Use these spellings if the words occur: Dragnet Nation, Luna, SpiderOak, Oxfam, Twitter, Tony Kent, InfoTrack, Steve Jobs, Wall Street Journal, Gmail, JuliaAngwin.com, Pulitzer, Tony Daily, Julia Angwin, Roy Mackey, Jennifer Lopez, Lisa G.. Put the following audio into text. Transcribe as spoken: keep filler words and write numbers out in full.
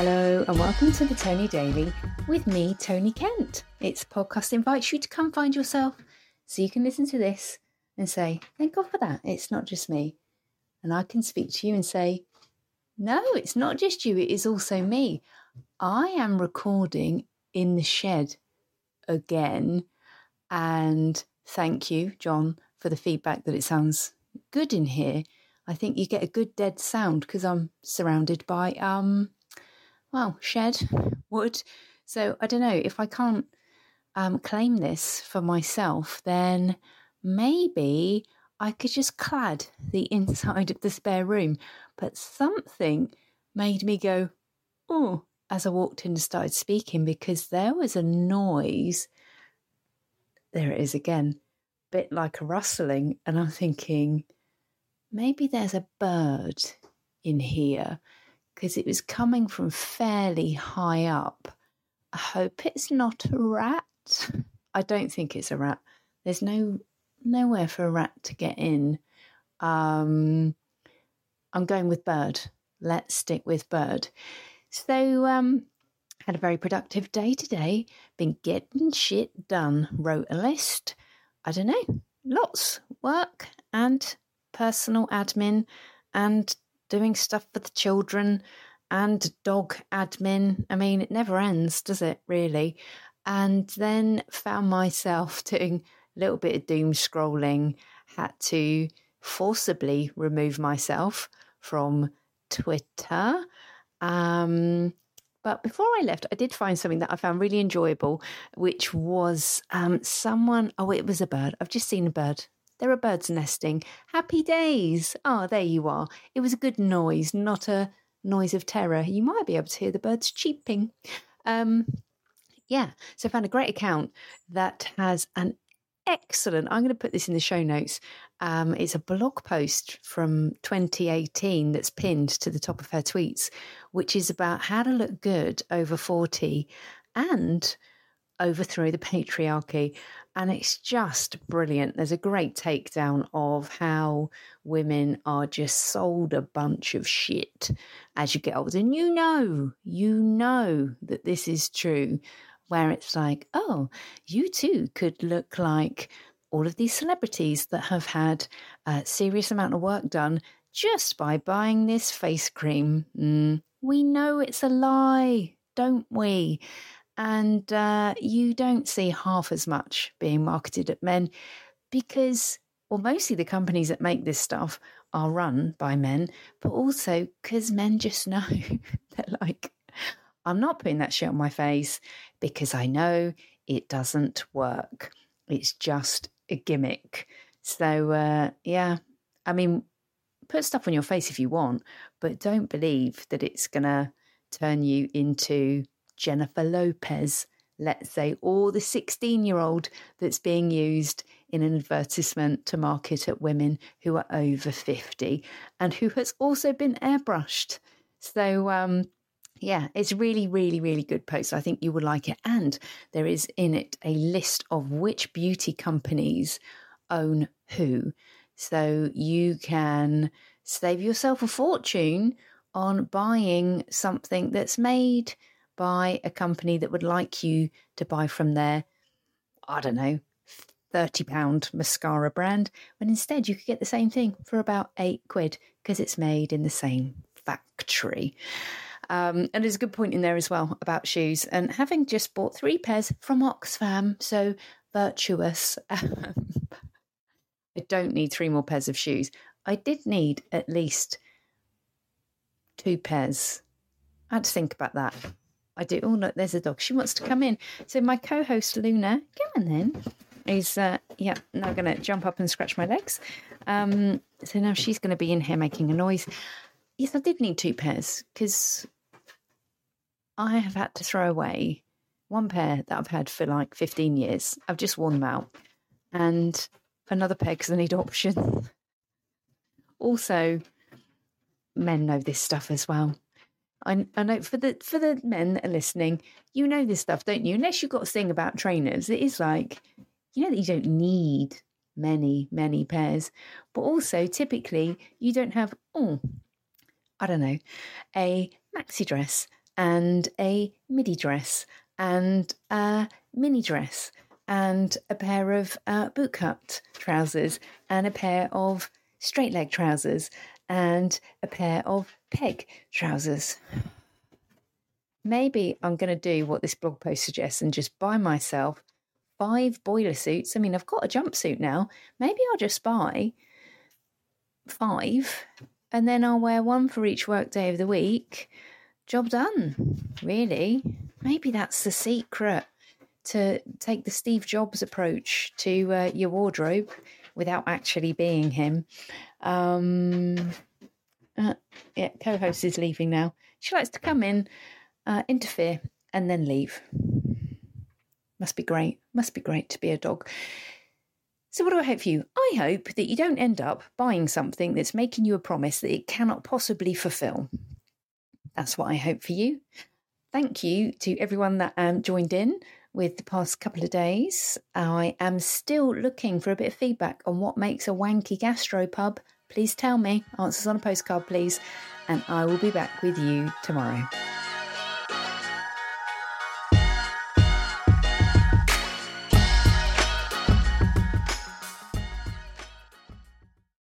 Hello and welcome to the Tony Daily with me, Tony Kent. It's a podcast that invites you to come find yourself so you can listen to this and say, thank God for that. It's not just me. And I can speak to you and say, no, it's not just you. It is also me. I am recording in the shed again. And thank you, John, for the feedback that it sounds good in here. I think you get a good dead sound because I'm surrounded by, um, well, shed, wood. So I don't know, if I can't um, claim this for myself, then maybe I could just clad the inside of the spare room. But something made me go, oh, as I walked in and started speaking, because there was a noise. There it is again, a bit like a rustling. And I'm thinking, maybe there's a bird in here because it was coming from fairly high up. I hope it's not a rat. I don't think it's a rat. There's no nowhere for a rat to get in. Um, I'm going with bird. Let's stick with bird. So um, had a very productive day today. Been getting shit done. Wrote a list. I don't know. Lots work and personal admin and doing stuff for the children and dog admin. I mean, it never ends, does it, really? And then found myself doing a little bit of doom scrolling, had to forcibly remove myself from Twitter. Um, but before I left, I did find something that I found really enjoyable, which was um, someone, oh, it was a bird. I've just seen a bird. There are birds nesting. Happy days. Ah, oh, there you are. It was a good noise, not a noise of terror. You might be able to hear the birds cheeping. Um, yeah, so I found a great account that has an excellent, I'm going to put this in the show notes. Um, it's a blog post from twenty eighteen that's pinned to the top of her tweets, which is about how to look good over forty and overthrow the patriarchy. And it's just brilliant. There's a great takedown of how women are just sold a bunch of shit as you get older. And you know, you know that this is true, where it's like, oh, you too could look like all of these celebrities that have had a serious amount of work done just by buying this face cream. Mm. We know it's a lie, don't we? And uh, you don't see half as much being marketed at men because, well, mostly the companies that make this stuff are run by men, but also because men just know. They're like, I'm not putting that shit on my face because I know it doesn't work. It's just a gimmick. So, uh, yeah, I mean, put stuff on your face if you want, but don't believe that it's going to turn you into Jennifer Lopez, let's say, or the sixteen-year-old that's being used in an advertisement to market at women who are over fifty and who has also been airbrushed. So, um, yeah, it's really, really, really good post. I think you would like it. And there is in it a list of which beauty companies own who. So you can save yourself a fortune on buying something that's made by a company that would like you to buy from their, I don't know, thirty pound mascara brand, when instead you could get the same thing for about eight quid because it's made in the same factory. Um, and there's a good point in there as well about shoes. And having just bought three pairs from Oxfam, so virtuous, I don't need three more pairs of shoes. I did need at least two pairs. I had to think about that. I do. Oh, look, there's a dog. She wants to come in. So my co-host, Luna, come on then, is, uh, yeah, now going to jump up and scratch my legs. Um, so now she's going to be in here making a noise. Yes, I did need two pairs because I have had to throw away one pair that I've had for like fifteen years. I've just worn them out. And another pair because I need options. Also, men know this stuff as well. I, I know for the for the men that are listening, you know this stuff, don't you? Unless you've got a thing about trainers, it is like, you know that you don't need many, many pairs. But also, typically, you don't have, oh, I don't know, a maxi dress and a midi dress and a mini dress and a pair of uh, bootcut trousers and a pair of straight leg trousers and a pair of peg trousers. Maybe I'm going to do what this blog post suggests and just buy myself five boiler suits. I mean, I've got a jumpsuit now. Maybe I'll just buy five and then I'll wear one for each work day of the week. Job done, really. Maybe that's the secret, to take the Steve Jobs approach to uh, your wardrobe without actually being him. Um, uh, yeah, co-host is leaving now. She likes to come in, uh, interfere, and then leave. Must be great. Must be great to be a dog. So what do I hope for you? I hope that you don't end up buying something that's making you a promise that it cannot possibly fulfill. That's what I hope for you. Thank you to everyone that um, joined in with the past couple of days. I am still looking for a bit of feedback on what makes a wanky gastropub. Please tell me. Answers on a postcard, please. And I will be back with you tomorrow.